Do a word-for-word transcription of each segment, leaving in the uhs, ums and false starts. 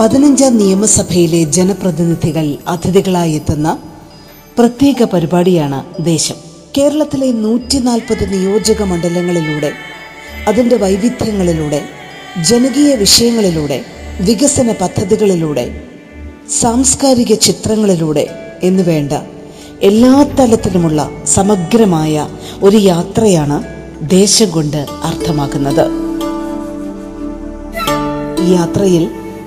പതിനഞ്ചാം നിയമസഭയിലെ ജനപ്രതിനിധികൾ അതിഥികളായി എത്തുന്ന പ്രത്യേക പരിപാടിയാണ് ദേശം. കേരളത്തിലെ നൂറ്റി നാൽപ്പത് നിയോജക മണ്ഡലങ്ങളിലൂടെ, അതിൻ്റെ വൈവിധ്യങ്ങളിലൂടെ, ജനകീയ വിഷയങ്ങളിലൂടെ, വികസന പദ്ധതികളിലൂടെ, സാംസ്കാരിക ചിത്രങ്ങളിലൂടെ എന്നുവേണ്ട എല്ലാ തലത്തിലുമുള്ള സമഗ്രമായ ഒരു യാത്രയാണ് ദേശം കൊണ്ട് അർത്ഥമാക്കുന്നത്. ഈ യാത്രയിൽ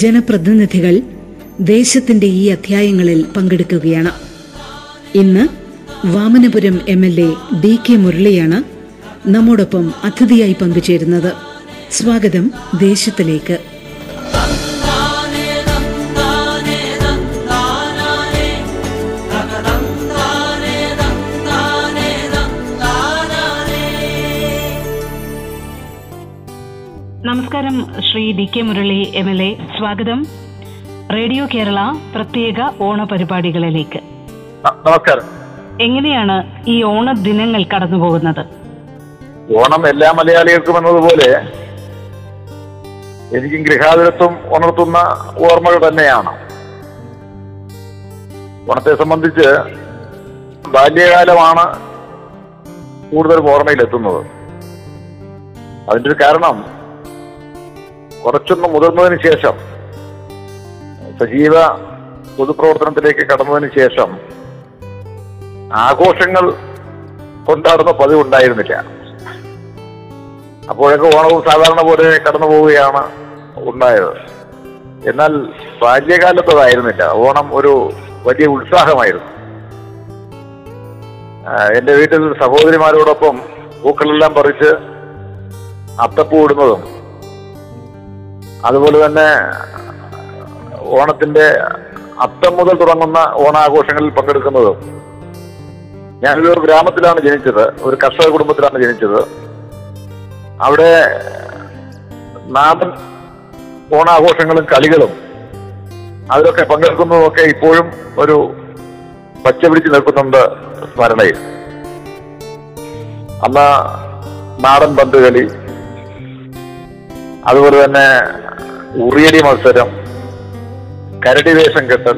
ജനപ്രതിനിധികൾ ദേശത്തിന്റെ ഈ അധ്യായങ്ങളിൽ പങ്കെടുക്കുകയാണ്. ഇന്ന് Vamanapuram M L A D K മുരളിയാണ് നമ്മോടൊപ്പം അതിഥിയായി പങ്കുചേരുന്നത്. സ്വാഗതം ദേശത്തിലേക്ക്. നമസ്കാരം Shri D K Murali M L A, സ്വാഗതം റേഡിയോ കേരള പ്രത്യേക ഓണ പരിപാടികളിലേക്ക്. നമസ്കാരം. എങ്ങനെയാണ് ഈ ഓണ ദിനങ്ങൾ കടന്നു പോകുന്നത്? ഓണം എല്ലാ മലയാളികൾക്കും എന്നതുപോലെ എനിക്കും ഗൃഹാതുരത്വം ഉണർത്തുന്ന ഓർമ്മകൾ തന്നെയാണ്. ഓണത്തെ സംബന്ധിച്ച് ബാല്യകാലമാണ് കൂടുതൽ ഓർമ്മയിലെത്തുന്നത്. അതിൻ്റെ ഒരു കാരണം, കുറച്ചൊന്ന് മുതിർന്നതിന് ശേഷം, സജീവ പൊതുപ്രവർത്തനത്തിലേക്ക് കടന്നതിന് ശേഷം ആഘോഷങ്ങൾ കൊണ്ടാടുന്ന പതിവുണ്ടായിരുന്നില്ല. അപ്പോഴൊക്കെ ഓണവും സാധാരണ പോലെ കടന്നു പോവുകയാണ് ഉണ്ടായത്. എന്നാൽ ബാല്യകാലത്തതായിരുന്നില്ല. ഓണം ഒരു വലിയ ഉത്സാഹമായിരുന്നു. എൻ്റെ വീട്ടിൽ സഹോദരിമാരോടൊപ്പം പൂക്കളെല്ലാം പറിച്ച് അത്തപ്പൂടുന്നതും അതുപോലെ തന്നെ ഓണത്തിന്റെ അത്തം മുതൽ തുടങ്ങുന്ന ഓണാഘോഷങ്ങളിൽ പങ്കെടുക്കുന്നതും. ഞാനൊരു ഗ്രാമത്തിലാണ് ജനിച്ചത്, ഒരു കർഷക കുടുംബത്തിലാണ് ജനിച്ചത്. അവിടെ നാടൻ ഓണാഘോഷങ്ങളും കളികളും അതിലൊക്കെ പങ്കെടുക്കുന്നതുമൊക്കെ ഇപ്പോഴും ഒരു പച്ച പിടിച്ചു നിൽക്കുന്നുണ്ട് സ്മരണയിൽ. അന്ന് നാടൻ പന്ത് കളി, അതുപോലെ തന്നെ ഉറിയടി മത്സരം, കരടി വേഷം കെട്ടൽ,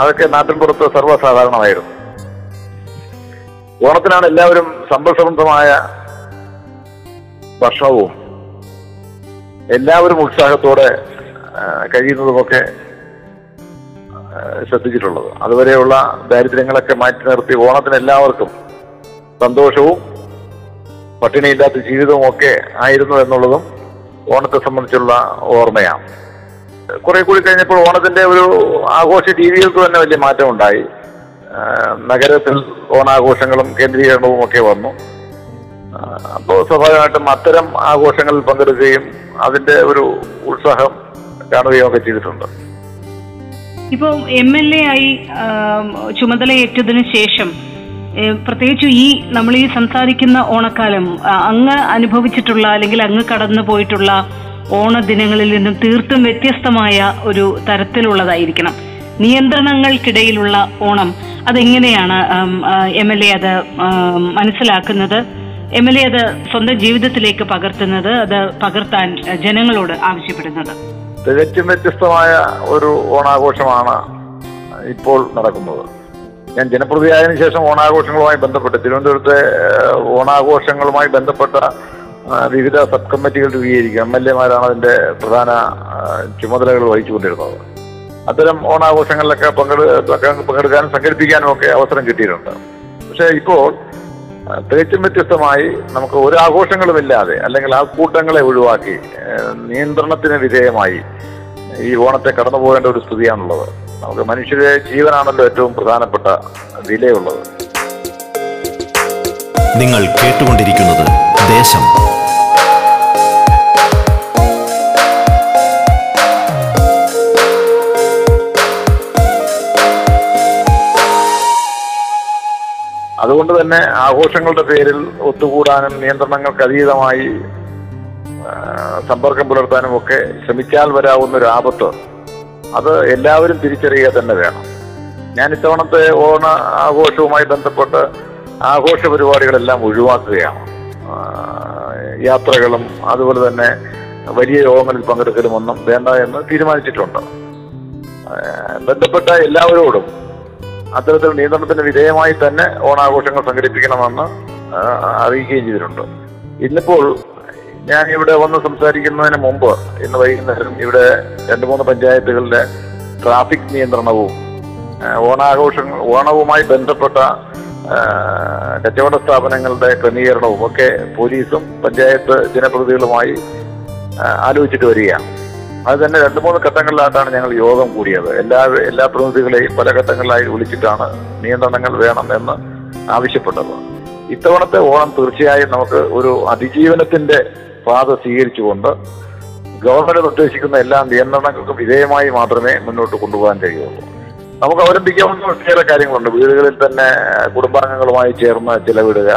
അതൊക്കെ നാട്ടിൻപുറത്ത് സർവ്വസാധാരണമായിരുന്നു. ഓണത്തിനാണ് എല്ലാവരും സമ്പൽസമൃദ്ധമായ ഭക്ഷണവും എല്ലാവരും ഉത്സാഹത്തോടെ കഴിയുന്നതുമൊക്കെ ശ്രദ്ധിച്ചിട്ടുള്ളത്. അതുവരെയുള്ള ദാരിദ്ര്യങ്ങളൊക്കെ മാറ്റി നിർത്തി ഓണത്തിന് എല്ലാവർക്കും സന്തോഷവും പട്ടിണിയില്ലാത്ത ജീവിതവും ഒക്കെ ആയിരുന്നു എന്നുള്ളതും ഓണത്തെ സംബന്ധിച്ചുള്ള ഓർമ്മയാണ്. കുറെ കൂടി കഴിഞ്ഞപ്പോൾ ഓണത്തിന്റെ ഒരു ആഘോഷ രീതികൾക്ക് തന്നെ വലിയ മാറ്റം ഉണ്ടായി. നഗരത്തിൽ ഓണാഘോഷങ്ങളും കേന്ദ്രീകരണവും ഒക്കെ വന്നു. അപ്പോൾ സ്വാഭാവികമായിട്ടും അത്തരം ആഘോഷങ്ങളിൽ പങ്കെടുക്കുകയും അതിന്റെ ഒരു ഉത്സാഹം കാണുകയും ഒക്കെ ചെയ്തിട്ടുണ്ട്. ഇപ്പൊ എം എൽ എ ആയി ചുമതലയേറ്റതിനു ശേഷം, പ്രത്യേകിച്ച് ഈ നമ്മൾ ഈ സംസാരിക്കുന്ന ഓണക്കാലം അങ്ങ് അനുഭവിച്ചിട്ടുള്ള അല്ലെങ്കിൽ അങ്ങ് കടന്നു പോയിട്ടുള്ള ഓണ ദിനങ്ങളിൽ നിന്നും തീർത്തും വ്യത്യസ്തമായ ഒരു തരത്തിലുള്ളതായിരിക്കണം. നിയന്ത്രണങ്ങൾക്കിടയിലുള്ള ഓണം അതെങ്ങനെയാണ് എം എൽ എ അത് മനസ്സിലാക്കുന്നത്? എം എൽ എ അത് സ്വന്തം ജീവിതത്തിലേക്ക് പകർത്തുന്നത്, അത് പകർത്താൻ ജനങ്ങളോട് ആവശ്യപ്പെടുന്നത്? തികച്ചും വ്യത്യസ്തമായ ഒരു ഓണാഘോഷമാണ് ഇപ്പോൾ നടക്കുന്നത്. ഞാൻ ജനപ്രതിയായതിനു ശേഷം ഓണാഘോഷങ്ങളുമായി ബന്ധപ്പെട്ട് തിരുവനന്തപുരത്തെ ഓണാഘോഷങ്ങളുമായി ബന്ധപ്പെട്ട വിവിധ സബ് കമ്മിറ്റികൾ രൂപീകരിക്കുക. എം എൽ എമാരാണ് അതിൻ്റെ പ്രധാന ചുമതലകൾ വഹിച്ചുകൊണ്ടിരുന്നത്. അത്തരം ഓണാഘോഷങ്ങളിലൊക്കെ പങ്കെടുക്കാൻ പങ്കെടുക്കാനും സംഘടിപ്പിക്കാനും ഒക്കെ അവസരം കിട്ടിയിട്ടുണ്ട്. പക്ഷേ ഇപ്പോൾ തികച്ചും വ്യത്യസ്തമായി നമുക്ക് ഒരു ആഘോഷങ്ങളുമില്ലാതെ അല്ലെങ്കിൽ ആ കൂട്ടങ്ങളെ ഒഴിവാക്കി നിയന്ത്രണത്തിന് വിധേയമായി ഈ ഓണത്തെ കടന്നു പോകേണ്ട ഒരു സ്ഥിതിയാണുള്ളത്. നമുക്ക് മനുഷ്യരെ ജീവനാണല്ലോ ഏറ്റവും പ്രധാനപ്പെട്ട വിലയുള്ളത്. നിങ്ങൾ കേട്ടുകൊണ്ടിരിക്കുന്നത് ദേശം. അതുകൊണ്ട് തന്നെ ആഘോഷങ്ങളുടെ പേരിൽ ഒത്തുകൂടാനും നിയന്ത്രണങ്ങൾക്ക് അതീതമായി സമ്പർക്കം പുലർത്താനും ഒക്കെ ശ്രമിച്ചാൽ വരാവുന്ന ഒരു ആപത്ത് അത് എല്ലാവരും തിരിച്ചറിയുക തന്നെ വേണം. ഞാൻ ഇത്തവണത്തെ ഓണ ആഘോഷവുമായി ബന്ധപ്പെട്ട് ആഘോഷ പരിപാടികളെല്ലാം ഒഴിവാക്കുകയാണ്. യാത്രകളും അതുപോലെ തന്നെ വലിയ യോഗങ്ങളിൽ പങ്കെടുക്കലും ഒന്നും വേണ്ട എന്ന് തീരുമാനിച്ചിട്ടുണ്ട്. ബന്ധപ്പെട്ട എല്ലാവരോടും അത്തരത്തിൽ നിയന്ത്രണത്തിന് വിധേയമായി തന്നെ ഓണാഘോഷങ്ങൾ സംഘടിപ്പിക്കണമെന്ന് അറിയിക്കുകയും ചെയ്തിട്ടുണ്ട്. ഇന്നിപ്പോൾ ഞാൻ ഇവിടെ വന്ന് സംസാരിക്കുന്നതിന് മുമ്പ് ഇന്ന് വൈകുന്നേരം ഇവിടെ രണ്ട് മൂന്ന് പഞ്ചായത്തുകളിലെ ട്രാഫിക് നിയന്ത്രണവും ഓണാഘോഷങ്ങൾ ഓണവുമായി ബന്ധപ്പെട്ട കച്ചവട സ്ഥാപനങ്ങളുടെ ക്രമീകരണവും ഒക്കെ പോലീസും പഞ്ചായത്ത് ജനപ്രതിനിധികളുമായി ആലോചിച്ചിട്ട് വരികയാണ്. അത് തന്നെ രണ്ട് മൂന്ന് ഘട്ടങ്ങളിലായിട്ടാണ് ഞങ്ങൾ യോഗം കൂടിയത്. എല്ലാ എല്ലാ പ്രതിനിധികളെയും പല ഘട്ടങ്ങളിലായി വിളിച്ചിട്ടാണ് നിയന്ത്രണങ്ങൾ വേണം എന്ന് ആവശ്യപ്പെട്ടത്. ഇത്തവണത്തെ ഓണം തീർച്ചയായും നമുക്ക് ഒരു അതിജീവനത്തിന്റെ പാത സ്വീകരിച്ചുകൊണ്ട് ഗവൺമെന്റ് നിർദ്ദേശിക്കുന്ന എല്ലാ നിയന്ത്രണങ്ങൾക്കും വിധേയമായി മാത്രമേ മുന്നോട്ട് കൊണ്ടുപോകാൻ കഴിയുള്ളൂ. നമുക്ക് അവലംബിക്കാവുന്ന ചില കാര്യങ്ങളുണ്ട്. വീടുകളിൽ തന്നെ കുടുംബാംഗങ്ങളുമായി ചേർന്ന് ചിലവിടുക.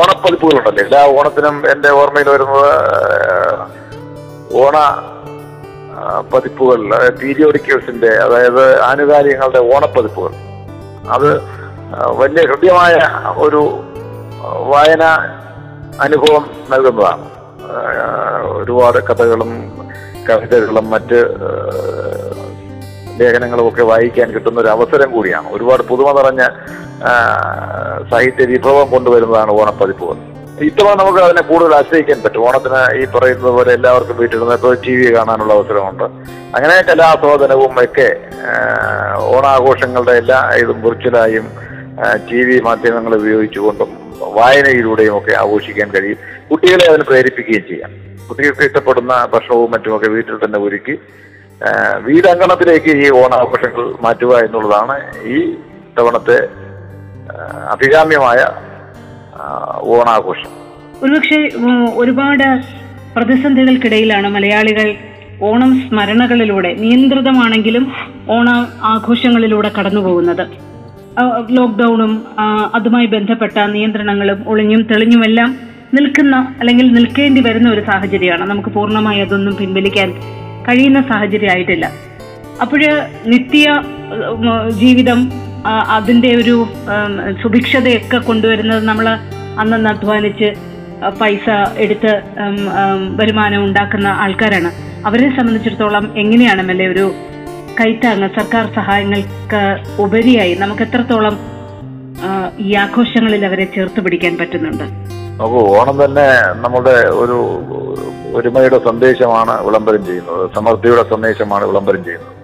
ഓണപ്പതിപ്പുകളുണ്ടല്ലോ, എല്ലാ ഓണത്തിനും എൻ്റെ ഓർമ്മയിൽ വരുന്നത് ഓണ പതിപ്പുകൾ, പീരിയോഡിക്കൽസിന്റെ, അതായത് ആനുകാലികങ്ങളുടെ ഓണപ്പതിപ്പുകൾ. അത് വലിയ ഹൃദ്യമായ ഒരു വായന അനുഭവം നൽകുന്നതാണ്. ഒരുപാട് കഥകളും കവിതകളും മറ്റ് ലേഖനങ്ങളും ഒക്കെ വായിക്കാൻ കിട്ടുന്ന ഒരു അവസരം കൂടിയാണ്. ഒരുപാട് പുതുമ നിറഞ്ഞ സാഹിത്യ വിഭവം കൊണ്ടുവരുന്നതാണ് ഓണപ്പതിപ്പുകൾ. ഇത്തവണ നമുക്ക് അതിനെ കൂടുതൽ ആശ്രയിക്കാൻ പറ്റും. ഓണത്തിന് ഈ പറയുന്നത് പോലെ എല്ലാവർക്കും വീട്ടിലിരുന്ന് ഇപ്പോൾ ടി വി കാണാനുള്ള അവസരമുണ്ട്. അങ്ങനെ കലാസ്വാദനവും ഒക്കെ ഓണാഘോഷങ്ങളുടെ എല്ലാ ഇതും വിർച്വലായും ടി വി മാധ്യമങ്ങൾ ഉപയോഗിച്ചുകൊണ്ടും വായനയിലൂടെയും ഒക്കെ ആഘോഷിക്കാൻ കഴിയും. കുട്ടികളെ അതിന് പ്രേരിപ്പിക്കുകയും ചെയ്യാം. കുട്ടികൾക്ക് ഇഷ്ടപ്പെടുന്ന ഭക്ഷണവും മറ്റുമൊക്കെ വീട്ടിൽ തന്നെ ഒരുക്കി വീടങ്കണത്തിലേക്ക് ഈ ഓണാഘോഷങ്ങൾ മാറ്റുക എന്നുള്ളതാണ് ഈ ഇത്തവണത്തെ അഭികാമ്യമായ ഓണാഘോഷം. ഒരുപക്ഷെ ഒരുപാട് പ്രതിസന്ധികൾക്കിടയിലാണ് മലയാളികൾ ഓണം സ്മരണകളിലൂടെ നിയന്ത്രിതമാണെങ്കിലും ഓണ ആഘോഷങ്ങളിലൂടെ കടന്നു പോകുന്നത്. ലോക്ക്ഡൌണും അതുമായി ബന്ധപ്പെട്ട നിയന്ത്രണങ്ങളും ഒളിഞ്ഞും തെളിഞ്ഞുമെല്ലാം നിൽക്കുന്ന അല്ലെങ്കിൽ നിൽക്കേണ്ടി വരുന്ന ഒരു സാഹചര്യമാണ്. നമുക്ക് പൂർണ്ണമായി അതൊന്നും പിൻവലിക്കാൻ കഴിയുന്ന സാഹചര്യമായിട്ടില്ല. അപ്പോഴ് നിത്യ ജീവിതം അതിൻ്റെ ഒരു സുഭിക്ഷതയൊക്കെ കൊണ്ടുവരുന്നത് നമ്മൾ അന്നന്ന് അധ്വാനിച്ച് പൈസ എടുത്ത് വരുമാനം ഉണ്ടാക്കുന്ന ആൾക്കാരാണ്. അവരെ സംബന്ധിച്ചിടത്തോളം എങ്ങനെയാണ് അല്ലേ ഒരു കൈത്താങ്ങ്, സർക്കാർ സഹായങ്ങൾക്ക് ഉപരിയായി നമുക്ക് എത്രത്തോളം ഈ ആഘോഷങ്ങളിൽ അവരെ ചേർത്ത് പിടിക്കാൻ പറ്റുന്നുണ്ട്? ഓണം തന്നെ നമ്മുടെ ഒരു ഒരുമയുടെ സന്ദേശമാണ് വിളംബരം ചെയ്യുന്നത്, സമൃദ്ധിയുടെ സന്ദേശമാണ് വിളംബരം ചെയ്യുന്നത്.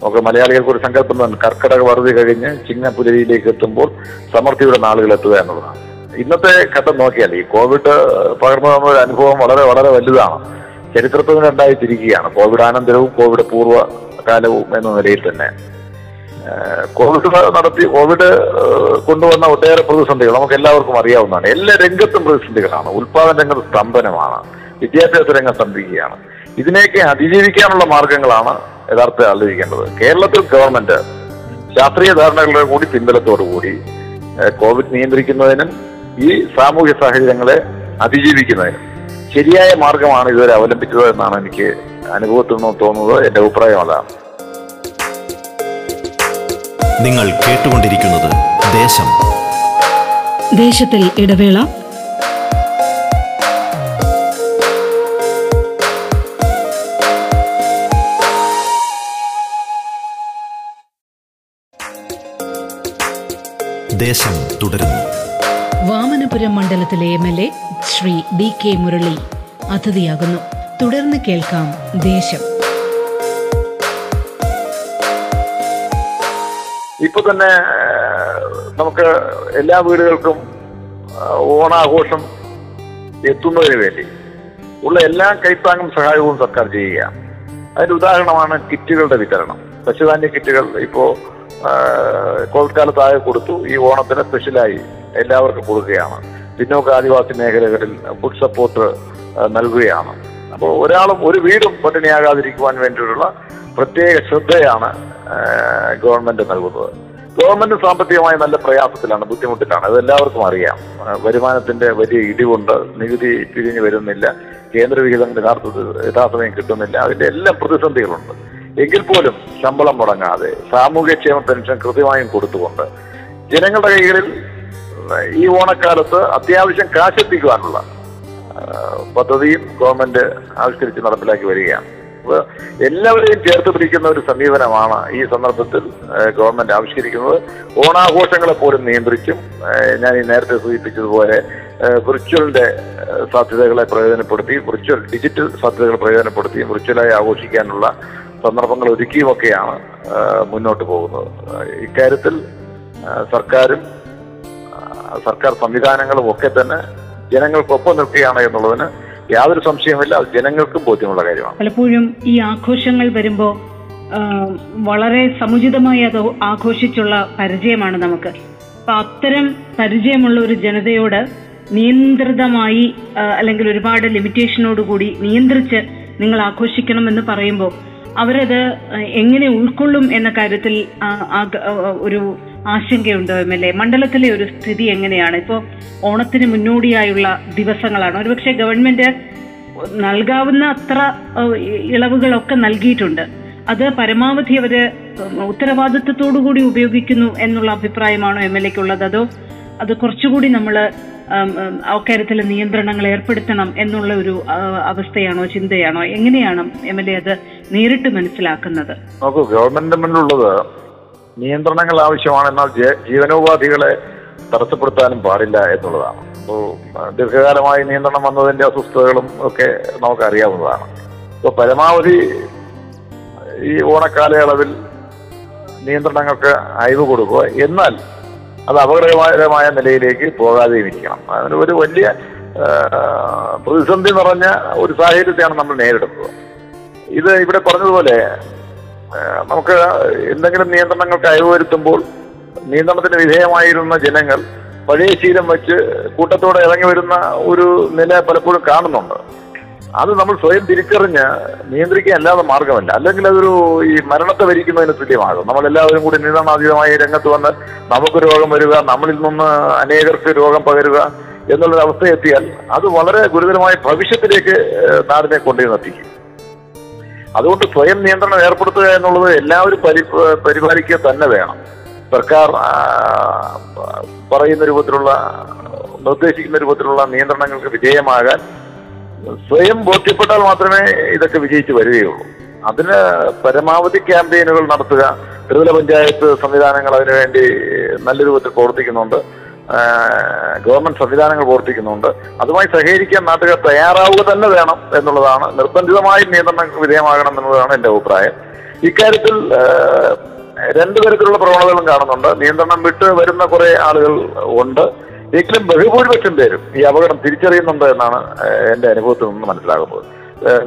നമുക്ക് മലയാളികൾക്ക് ഒരു സങ്കല്പം തന്നെ, കർക്കിടക വറുതി കഴിഞ്ഞ് ചിങ്ങപ്പുലരിയിലേക്ക് എത്തുമ്പോൾ സമൃദ്ധിയുടെ നാളുകൾ എത്തുക എന്നുള്ളതാണ്. ഇന്നത്തെ ഘട്ടം നോക്കിയാൽ ഈ കോവിഡ് പകർന്നു തന്ന ഒരു അനുഭവം വളരെ വളരെ വലുതാണ്. ചരിത്രത്തിന് രണ്ടായി തിരിക്കുകയാണ്, കോവിഡാനന്തരവും കോവിഡ് പൂർവ്വകാലവും എന്ന നിലയിൽ തന്നെ. കോവിഡ് നടത്തി കോവിഡ് കൊണ്ടുവന്ന ഒട്ടേറെ പ്രതിസന്ധികൾ നമുക്ക് എല്ലാവർക്കും അറിയാവുന്നതാണ്. എല്ലാ രംഗത്തും പ്രതിസന്ധികളാണ്. ഉൽപ്പാദന രംഗത്ത് സ്തംഭനമാണ്, വിദ്യാഭ്യാസ രംഗം സ്തംഭിക്കുകയാണ്. ഇതിനെയൊക്കെ അതിജീവിക്കാനുള്ള മാർഗങ്ങളാണ് യഥാർത്ഥത്തിൽ ആലോചിക്കേണ്ടത്. കേരളത്തിൽ ഗവൺമെന്റ് ശാസ്ത്രീയ ധാരണകളുടെ കൂടി പിൻബലത്തോടുകൂടി കോവിഡ് നിയന്ത്രിക്കുന്നതിനും ഈ സാമൂഹ്യ സാഹചര്യങ്ങളെ അതിജീവിക്കുന്നതിനും ശരിയായ മാർഗമാണ് ഇതുവരെ അവലംബിച്ചത് എന്നാണ് എനിക്ക് അനുഭവത്തിൽ നിന്ന് തോന്നുന്നത്. എന്റെ അഭിപ്രായം അതാണ്. നിങ്ങൾ കേട്ടുകൊണ്ടിരിക്കുന്നത് ദേശം. ദേശത്തിൽ ഇടവേള. ദേശം തുടരുന്നു. വാമനപുരം മണ്ഡലത്തിലെ M L A Shri D K Murali അതിഥിയാകുന്നു. തുടർന്ന് കേൾക്കാം ദേശം. ഇപ്പൊ തന്നെ നമുക്ക് എല്ലാ വീടുകൾക്കും ഓണാഘോഷം എത്തുന്നതിന് വേണ്ടി ഉള്ള എല്ലാ കൈത്താങ്ങും സഹായവും സർക്കാർ ചെയ്യുകയാണ്. അതിന്റെ ഉദാഹരണമാണ് കിറ്റുകളുടെ വിതരണം. ഭക്ഷ്യധാന്യ കിറ്റുകൾ ഇപ്പോൾ കോവിഡ് കാലത്താകെ കൊടുത്തു. ഈ ഓണത്തിന് സ്പെഷ്യലായി എല്ലാവർക്കും കൊടുക്കുകയാണ്. പിന്നോക്ക ആദിവാസി മേഖലകളിൽ ഫുഡ് സപ്പോർട്ട് നൽകുകയാണ്. അപ്പോൾ ഒരാളും ഒരു വീടും പട്ടിണിയാകാതിരിക്കുവാൻ വേണ്ടിയിട്ടുള്ള പ്രത്യേക ശ്രദ്ധയാണ് ഗവൺമെന്റ് നൽകുന്നത്. ഗവൺമെന്റ് സാമ്പത്തികമായി നല്ല പ്രയാസത്തിലാണ്, ബുദ്ധിമുട്ടിലാണ്. അത് എല്ലാവർക്കും അറിയാം. വരുമാനത്തിന്റെ വലിയ ഇടിവുണ്ട്, നികുതി പിരിഞ്ഞു വരുന്നില്ല, കേന്ദ്രവിഹിതം യഥാർത്ഥത്തിൽ യഥാസമയം കിട്ടുന്നില്ല. അതിന്റെ എല്ലാ പ്രതിസന്ധികളുണ്ട്. എങ്കിൽ പോലും ശമ്പളം മുടങ്ങാതെ സാമൂഹ്യക്ഷേമ പെൻഷൻ കൃത്യമായും കൊടുത്തുകൊണ്ട് ജനങ്ങളുടെ കൈകളിൽ ഈ ഓണക്കാലത്ത് അത്യാവശ്യം കാശെത്തിക്കുവാനുള്ള പദ്ധതിയും ഗവൺമെന്റ് ആവിഷ്കരിച്ച് നടപ്പിലാക്കി വരികയാണ്. അപ്പോൾ എല്ലാവരെയും ചേർത്ത് പിടിക്കുന്ന ഒരു സമീപനമാണ് ഈ സന്ദർഭത്തിൽ ഗവൺമെന്റ് ആവിഷ്കരിക്കുന്നത്. ഓണാഘോഷങ്ങളെ പോലും നിയന്ത്രിച്ചും ഞാൻ ഈ നേരത്തെ സൂചിപ്പിച്ചതുപോലെ വിർച്വലിന്റെ സാധ്യതകളെ പ്രയോജനപ്പെടുത്തി വിർച്വൽ ഡിജിറ്റൽ സാധ്യതകൾ പ്രയോജനപ്പെടുത്തിയും വിർച്വലായി ആഘോഷിക്കാനുള്ള സന്ദർഭങ്ങൾ ഒരുക്കിയുമൊക്കെയാണ് മുന്നോട്ട് പോകുന്നത്. ഇക്കാര്യത്തിൽ സർക്കാരും സർക്കാർ സംവിധാനങ്ങളും ഒക്കെ തന്നെ ജനങ്ങൾക്കൊപ്പം നിൽക്കുകയാണ് എന്നുള്ളതിന് യാതൊരു സംശയമില്ല. അത് ജനങ്ങൾക്കും ബോധ്യമുള്ള കാര്യമാണ്. പലപ്പോഴും ഈ ആഘോഷങ്ങൾ വരുമ്പോൾ വളരെ സമുചിതമായി അത് ആഘോഷിച്ചുള്ള പരിചയമാണ് നമുക്ക്. അപ്പൊ അത്തരം പരിചയമുള്ള ഒരു ജനതയോട് നിയന്ത്രിതമായി അല്ലെങ്കിൽ ഒരുപാട് ലിമിറ്റേഷനോടുകൂടി നിയന്ത്രിച്ച് നിങ്ങൾ ആഘോഷിക്കണമെന്ന് പറയുമ്പോൾ അവരത് എങ്ങനെ ഉൾക്കൊള്ളും എന്ന കാര്യത്തിൽ ഒരു ആശങ്കയുണ്ടോ എം എൽ എ? മണ്ഡലത്തിലെ ഒരു സ്ഥിതി എങ്ങനെയാണ്? ഇപ്പോൾ ഓണത്തിന് മുന്നോടിയായുള്ള ദിവസങ്ങളാണ്. ഒരുപക്ഷെ ഗവൺമെന്റ് നൽകാവുന്ന അത്ര ഇളവുകളൊക്കെ നൽകിയിട്ടുണ്ട്. അത് പരമാവധി അവര് ഉത്തരവാദിത്വത്തോടു കൂടി ഉപയോഗിക്കുന്നു എന്നുള്ള അഭിപ്രായമാണോ എം എൽ എക്കുള്ളത്? അതോ അത് കുറച്ചുകൂടി നമ്മൾ അക്കാര്യത്തിലെ നിയന്ത്രണങ്ങൾ ഏർപ്പെടുത്തണം എന്നുള്ള ഒരു അവസ്ഥയാണോ ചിന്തയാണോ? എങ്ങനെയാണ് എം എൽ എ അത് നേരിട്ട് മനസ്സിലാക്കുന്നത്? നോക്കൂ, ഗവൺമെന്റിന്റെ മുന്നിലുള്ളത് നിയന്ത്രണങ്ങൾ ആവശ്യമാണ്, എന്നാൽ ജീവനോപാധികളെ തടസ്സപ്പെടുത്താനും പാടില്ല എന്നുള്ളതാണ്. അപ്പോൾ ദീർഘകാലമായി നിയന്ത്രണം വന്നതിന്റെ അസ്വസ്ഥതകളും ഒക്കെ നമുക്കറിയാവുന്നതാണ്. അപ്പോൾ പരമാവധി ഈ ഓണക്കാലയളവിൽ നിയന്ത്രണങ്ങൾക്ക് അയവ് കൊടുക്കുക, എന്നാൽ അത് അപകടകരമായ നിലയിലേക്ക് പോകാതെ ഇരിക്കണം. അതിന് ഒരു വലിയ പ്രതിസന്ധി നിറഞ്ഞ ഒരു സാഹചര്യത്തെയാണ് നമ്മൾ നേരിടുന്നത്. ഇത് ഇവിടെ പറഞ്ഞതുപോലെ നമുക്ക് എന്തെങ്കിലും നിയന്ത്രണങ്ങൾക്ക് അയവ് വരുത്തുമ്പോൾ നിയന്ത്രണത്തിന് വിധേയമായിരുന്ന ജനങ്ങൾ പഴയ ശീലം വെച്ച് കൂട്ടത്തോടെ ഇറങ്ങി വരുന്ന ഒരു നില പലപ്പോഴും കാണുന്നുണ്ട്. അത് നമ്മൾ സ്വയം തിരിച്ചറിഞ്ഞ് നിയന്ത്രിക്കാൻ അല്ലാതെ മാർഗമല്ല. അല്ലെങ്കിൽ അതൊരു ഈ മരണത്തെ വരിക്കുന്നതിന് തുല്യമാകും. നമ്മളെല്ലാവരും കൂടി നിയന്ത്രണാതീതമായി രംഗത്ത് വന്ന് നമുക്ക് രോഗം വരിക, നമ്മളിൽ നിന്ന് അനേകർക്ക് രോഗം പകരുക എന്നുള്ളൊരവസ്ഥ എത്തിയാൽ അത് വളരെ ഗുരുതരമായ ഭവിഷ്യത്തിലേക്ക് നാടിനെ കൊണ്ടുവന്നെത്തിക്കും. അതുകൊണ്ട് സ്വയം നിയന്ത്രണം ഏർപ്പെടുത്തുക എന്നുള്ളത് എല്ലാവരും പരി പരിപാലിക്കുക തന്നെ വേണം. സർക്കാർ പറയുന്ന രൂപത്തിലുള്ള നിർദ്ദേശിക്കുന്ന രൂപത്തിലുള്ള നിയന്ത്രണങ്ങൾക്ക് വിധേയമാകാൻ സ്വയം ബോധ്യപ്പെട്ടാൽ മാത്രമേ ഇതൊക്കെ വിജയിച്ചു വരികയുള്ളൂ. അതിന് പരമാവധി ക്യാമ്പയിനുകൾ നടത്തുക. ത്രിതല പഞ്ചായത്ത് സംവിധാനങ്ങൾ അതിനുവേണ്ടി നല്ല രൂപത്തിൽ പ്രവർത്തിക്കുന്നുണ്ട്, ഗവൺമെന്റ് സംവിധാനങ്ങൾ പ്രവർത്തിക്കുന്നുണ്ട്. അതുമായി സഹകരിക്കാൻ നാട്ടുകാർ തയ്യാറാവുക തന്നെ വേണം എന്നുള്ളതാണ്. നിർബന്ധിതമായി നിയന്ത്രണങ്ങൾക്ക് വിധേയമാകണം എന്നുള്ളതാണ് എൻ്റെ അഭിപ്രായം. ഇക്കാര്യത്തിൽ രണ്ടു തരത്തിലുള്ള പ്രവണതകളും കാണുന്നുണ്ട്. നിയന്ത്രണം വിട്ട് വരുന്ന കുറേ ആളുകൾ ഉണ്ട്. എങ്കിലും ബഹുഭൂരിപക്ഷം പേരും ഈ അപകടം തിരിച്ചറിയുന്നുണ്ട് എന്നാണ് എൻ്റെ അനുഭവത്തിൽ നിന്ന് മനസ്സിലാകുന്നത്.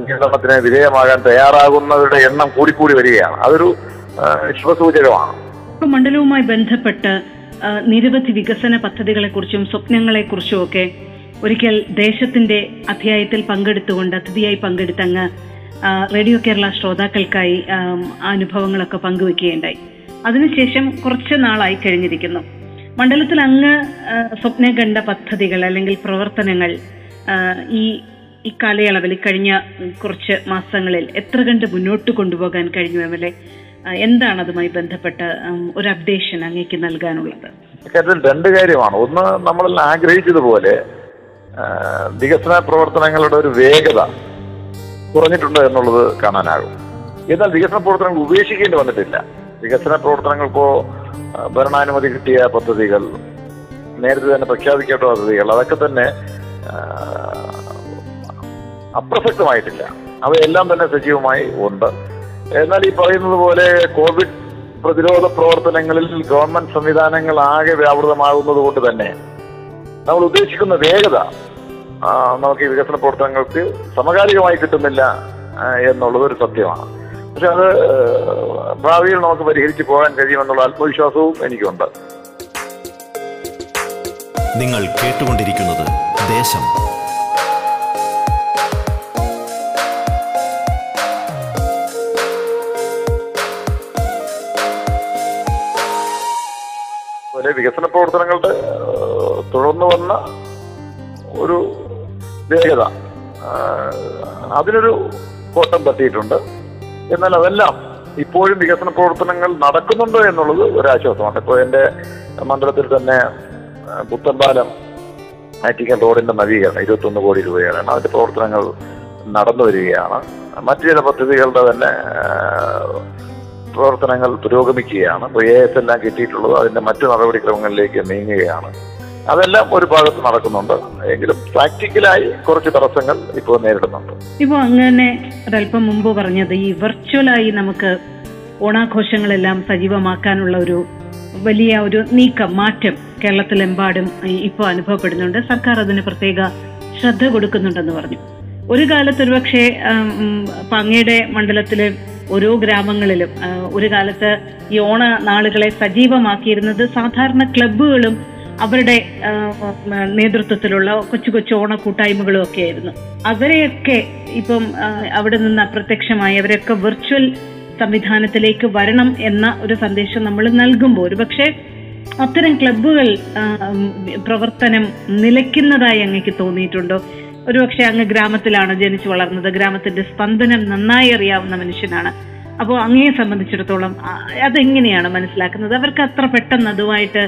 നിയന്ത്രണത്തിന് വിധേയമാകാൻ തയ്യാറാകുന്നവരുടെ എണ്ണം കൂടിക്കൂടി വരികയാണ്. അതൊരു ശുഭസൂചകമാണ്. മണ്ഡലവുമായി ബന്ധപ്പെട്ട് നിരവധി വികസന പദ്ധതികളെക്കുറിച്ചും സ്വപ്നങ്ങളെക്കുറിച്ചും ഒക്കെ ഒരിക്കൽ ദേശത്തിന്റെ അധ്യായത്തിൽ പങ്കെടുത്തുകൊണ്ട് അതിഥിയായി പങ്കെടുത്തങ്ങ് റേഡിയോ കേരള ശ്രോതാക്കൾക്കായി അനുഭവങ്ങളൊക്കെ പങ്കുവെക്കുകയുണ്ടായി. അതിനുശേഷം കുറച്ച് നാളായി കഴിഞ്ഞിരിക്കുന്നു. മണ്ഡലത്തിൽ അങ്ങ് സ്വപ്നം കണ്ട പദ്ധതികൾ അല്ലെങ്കിൽ പ്രവർത്തനങ്ങൾ ഈ ഈ കാലയളവിൽ കഴിഞ്ഞ കുറച്ച് മാസങ്ങളിൽ എത്ര കണ്ട് മുന്നോട്ട് കൊണ്ടുപോകാൻ കഴിഞ്ഞു എം എൽ എ? എന്താണ് അതുമായി ബന്ധപ്പെട്ട ഒരു അപ്ഡേഷൻ അങ്ങേക്ക് നൽകാനുള്ളത്? ഇക്കാര്യത്തിൽ രണ്ട് കാര്യമാണ്. ഒന്ന്, നമ്മളെല്ലാം ആഗ്രഹിച്ചതുപോലെ വികസന പ്രവർത്തനങ്ങളുടെ ഒരു വേഗത കുറഞ്ഞിട്ടുണ്ട് എന്നുള്ളത് കാണാനാകും. എന്നാൽ വികസന പ്രവർത്തനങ്ങൾ ഉപേക്ഷിക്കേണ്ടി വന്നിട്ടില്ല. വികസന പ്രവർത്തനങ്ങൾക്കോ ഭരണാനുമതി കിട്ടിയ പദ്ധതികൾ നേരത്തെ തന്നെ പ്രഖ്യാപിക്കേണ്ട പദ്ധതികൾ അതൊക്കെ തന്നെ അപ്രസക്തമായിട്ടില്ല, അവയെല്ലാം തന്നെ സജീവമായി ഉണ്ട്. എന്നാൽ ഈ പറയുന്നത് പോലെ കോവിഡ് പ്രതിരോധ പ്രവർത്തനങ്ങളിൽ ഗവൺമെന്റ് സംവിധാനങ്ങൾ ആകെ വ്യാപൃതമാകുന്നത് കൊണ്ട് തന്നെ നമ്മൾ ഉദ്ദേശിക്കുന്ന വേഗത നമുക്ക് ഈ വികസന പ്രവർത്തനങ്ങൾക്ക് സമകാലികമായി കിട്ടുന്നില്ല എന്നുള്ളത് ഒരു സത്യമാണ്. പക്ഷെ അത് ഭാവിയിൽ നമുക്ക് പരിഹരിച്ചു പോകാൻ കഴിയുമെന്നുള്ള ആത്മവിശ്വാസവും എനിക്കുണ്ട്. നിങ്ങൾ കേട്ടുകൊണ്ടിരിക്കുന്നത് ദേശം. വികസന പ്രവർത്തനങ്ങളുടെ തുടർന്നു വന്ന ഒരു വേഗത, അതിനൊരു കോട്ടം പറ്റിയിട്ടുണ്ട്. എന്നാൽ അതെല്ലാം ഇപ്പോഴും വികസന പ്രവർത്തനങ്ങൾ നടക്കുന്നുണ്ടോ എന്നുള്ളത് ഒരാശ്വാസമാണ്. ഇപ്പോൾ എൻ്റെ മണ്ഡലത്തിൽ തന്നെ പുത്തൻപാലം ആറ്റിക്കൽ റോഡിൻ്റെ നവീകരണം ഇരുപത്തൊന്ന് കോടി രൂപയാണ്, അതിൻ്റെ പ്രവർത്തനങ്ങൾ നടന്നു വരികയാണ്. മറ്റു ചില പദ്ധതികളുടെ തന്നെ പ്രവർത്തനങ്ങൾ പുരോഗമിക്കുകയാണ്. ഇപ്പോൾ എ എസ് എല്ലാം കിട്ടിയിട്ടുള്ളത് അതിൻ്റെ മറ്റു നടപടിക്രമങ്ങളിലേക്ക് നീങ്ങുകയാണ്. അതെല്ലാം ഒരു ഭാഗത്ത് നടക്കുന്നുണ്ട്. എങ്കിലും പ്രാക്ടിക്കലായി കുറച്ച് തടസ്സങ്ങൾ ഇപ്പോൾ നേരിടുന്നുണ്ട്. ഇപ്പോൾ അങ്ങനെ ഒരല്പം മുമ്പ് പറഞ്ഞത് ഈ വെർച്വലായി നമുക്ക് ഓണാഘോഷങ്ങളെല്ലാം സജീവമാക്കാനുള്ള ഒരു വലിയ ഒരു നീക്കം, മാറ്റം കേരളത്തിലെമ്പാടും ഇപ്പോൾ അനുഭവപ്പെടുന്നുണ്ട്. സർക്കാർ അതിന് പ്രത്യേക ശ്രദ്ധ കൊടുക്കുന്നുണ്ടെന്ന് പറഞ്ഞു. ഒരു കാലത്ത് ഒരുപക്ഷെ അങ്ങയുടെ മണ്ഡലത്തിലെ ഓരോ ഗ്രാമങ്ങളിലും ഒരു കാലത്ത് ഈ ഓണ നാളുകളെ സജീവമാക്കിയിരുന്നത് സാധാരണ ക്ലബ്ബുകളും അവരുടെ നേതൃത്വത്തിലുള്ള കൊച്ചു കൊച്ചു ഓണ കൂട്ടായ്മകളും ഒക്കെ ആയിരുന്നു. അവരെയൊക്കെ ഇപ്പം അവിടെ നിന്ന് അപ്രത്യക്ഷമായി അവരെയൊക്കെ വെർച്വൽ സംവിധാനത്തിലേക്ക് വരണം എന്ന ഒരു സന്ദേശം നമ്മൾ നൽകുമ്പോൾ ഒരുപക്ഷെ അത്തരം ക്ലബ്ബുകൾ പ്രവർത്തനം നിലയ്ക്കുന്നതായി അങ്ങക്ക് തോന്നിയിട്ടുണ്ടോ? ഒരുപക്ഷെ അങ്ങ് ഗ്രാമത്തിലാണ് ജനിച്ചു വളർന്നത്, ഗ്രാമത്തിന്റെ സ്പന്ദനം നന്നായി അറിയാവുന്ന മനുഷ്യനാണ്. അപ്പോൾ അങ്ങയെ സംബന്ധിച്ചിടത്തോളം അതെങ്ങനെയാണ് മനസ്സിലാക്കുന്നത്? അവർക്ക് അത്ര പെട്ടെന്ന് അതുമായിട്ട്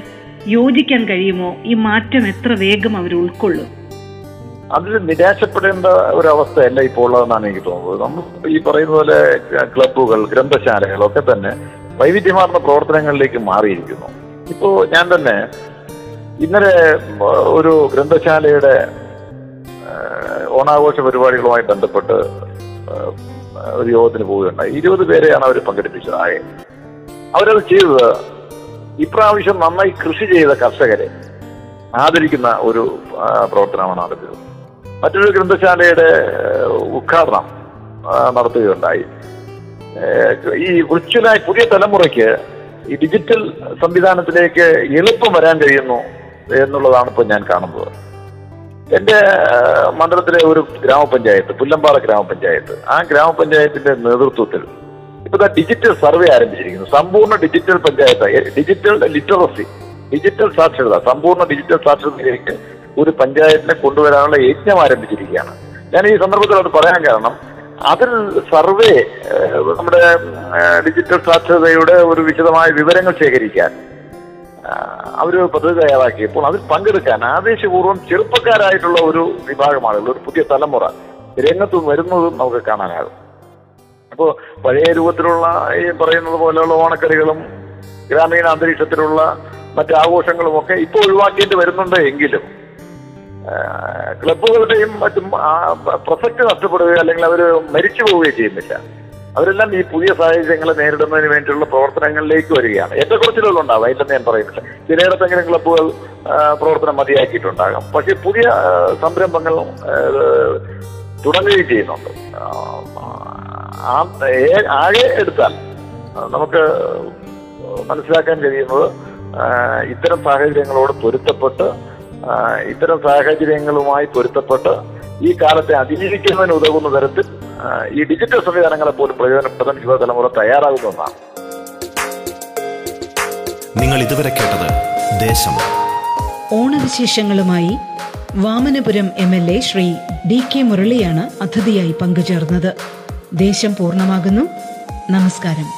യോജിക്കാൻ കഴിയുമോ? ഈ മാറ്റം എത്ര വേഗം അവർ ഉൾക്കൊള്ളും? അതിൽ നിരാശപ്പെടേണ്ട ഒരവസ്ഥയല്ല ഇപ്പോൾ ഉള്ളതെന്നാണ് എനിക്ക് തോന്നുന്നത്. നമ്മൾ ഈ പറയുന്ന പോലെ ക്ലബ്ബുകൾ, ഗ്രന്ഥശാലകളൊക്കെ തന്നെ വൈവിധ്യമാർന്ന പ്രവർത്തനങ്ങളിലേക്ക് മാറിയിരിക്കുന്നു. ഇപ്പോൾ ഞാൻ തന്നെ ഇന്നലെ ഒരു ഗ്രന്ഥശാലയുടെ ഓണാഘോഷ പരിപാടികളുമായി ബന്ധപ്പെട്ട് ഒരു യോഗത്തിന് പോവുകയുണ്ടായി. ഇരുപത് പേരെയാണ് അവർ പങ്കെടുപ്പിച്ചത് ആകെ. അവരത് ചെയ്തത് ഇപ്രാവശ്യം നന്നായി കൃഷി ചെയ്ത കർഷകരെ ആദരിക്കുന്ന ഒരു പ്രവർത്തനമാണ് നടത്തിയത്. മറ്റൊരു ഗ്രന്ഥശാലയുടെ ഉദ്ഘാടനം നടത്തുകയുണ്ടായി. ഈ വിർച്വലായി പുതിയ തലമുറയ്ക്ക് ഈ ഡിജിറ്റൽ സംവിധാനത്തിലേക്ക് എളുപ്പം വരാൻ കഴിയുന്നു എന്നുള്ളതാണ് ഇപ്പോൾ ഞാൻ കാണുന്നത്. എൻ്റെ മണ്ഡലത്തിലെ ഒരു ഗ്രാമപഞ്ചായത്ത്, പുല്ലമ്പാറ ഗ്രാമപഞ്ചായത്ത്, ആ ഗ്രാമപഞ്ചായത്തിന്റെ നേതൃത്വത്തിൽ ഇപ്പോൾ ഡിജിറ്റൽ സർവേ ആരംഭിച്ചിരിക്കുന്നു. സമ്പൂർണ്ണ digital panchayat, digital literacy, digital സാക്ഷരത, സമ്പൂർണ്ണ ഡിജിറ്റൽ സാക്ഷരതയിലേക്ക് ഒരു പഞ്ചായത്തിനെ കൊണ്ടുവരാനുള്ള യജ്ഞം ആരംഭിച്ചിരിക്കുകയാണ്. ഞാൻ ഈ സന്ദർഭത്തിൽ അത് പറയാൻ കാരണം അതിൽ സർവേ, നമ്മുടെ ഡിജിറ്റൽ സാക്ഷരതയുടെ ഒരു വിശദമായ വിവരങ്ങൾ ശേഖരിക്കാൻ അവർ പദ്ധതി തയ്യാറാക്കിയപ്പോൾ അതിൽ പങ്കെടുക്കാൻ ആവേശപൂർവ്വം ചെറുപ്പക്കാരായിട്ടുള്ള ഒരു വിഭാഗം ആളുകൾ, ഒരു പുതിയ തലമുറ രംഗത്ത് വരുന്നതും നമുക്ക് കാണാനാകും. അപ്പോൾ പഴയ രൂപത്തിലുള്ള ഈ പറയുന്നത് പോലെയുള്ള ഓണക്കളികളും ഗ്രാമീണ അന്തരീക്ഷത്തിലുള്ള മറ്റ് ആഘോഷങ്ങളും ഒക്കെ ഇപ്പോൾ ഒഴിവാക്കേണ്ടി വരുന്നുണ്ട്. എങ്കിലും ക്ലബ്ബുകളുടെയും മറ്റും പ്രസക്തി നഷ്ടപ്പെടുകയോ അല്ലെങ്കിൽ അവർ മരിച്ചു പോവുകയോ ചെയ്യുന്നില്ല. അവരെല്ലാം ഈ പുതിയ സാഹചര്യങ്ങളെ നേരിടുന്നതിന് വേണ്ടിയുള്ള പ്രവർത്തനങ്ങളിലേക്ക് വരികയാണ്. ഏറ്റക്കുറച്ചിലുകളുണ്ടാകും, അതിലെന്ന് ഞാൻ പറയുന്നില്ല. ചിലയിടത്തെങ്കിലും ക്ലബ്ബുകൾ പ്രവർത്തനം മതിയാക്കിയിട്ടുണ്ടാകാം. പക്ഷേ പുതിയ സംരംഭങ്ങൾ തുടങ്ങുകയും ചെയ്യുന്നുണ്ട്. ആകെ എടുത്താൽ നമുക്ക് മനസ്സിലാക്കാൻ കഴിയുന്നത് ഇത്തരം സാഹചര്യങ്ങളോട് പൊരുത്തപ്പെട്ട്, ഇത്തരം സാഹചര്യങ്ങളുമായി പൊരുത്തപ്പെട്ട് ഈ കാലത്തെ അതിജീവിക്കുന്നതിന് ഉതകുന്ന തരത്തിൽ ഈ ഡിജിറ്റൽ സംവിധാനങ്ങളെ പോലും പ്രയോജനപ്പെടുത്താൻ യുവതലമുറ തയ്യാറാകുന്നതാണ്. നിങ്ങൾ ഇതുവരെ കേട്ടത് ദേശം. ഓണവിശേഷങ്ങളുമായി Vamanapuram M L A Shri D K മുരളിയാണ് അതിഥിയായി പങ്കുചേർന്നത്. ദേശം പൂർണ്ണമാകുന്നു. നമസ്കാരം.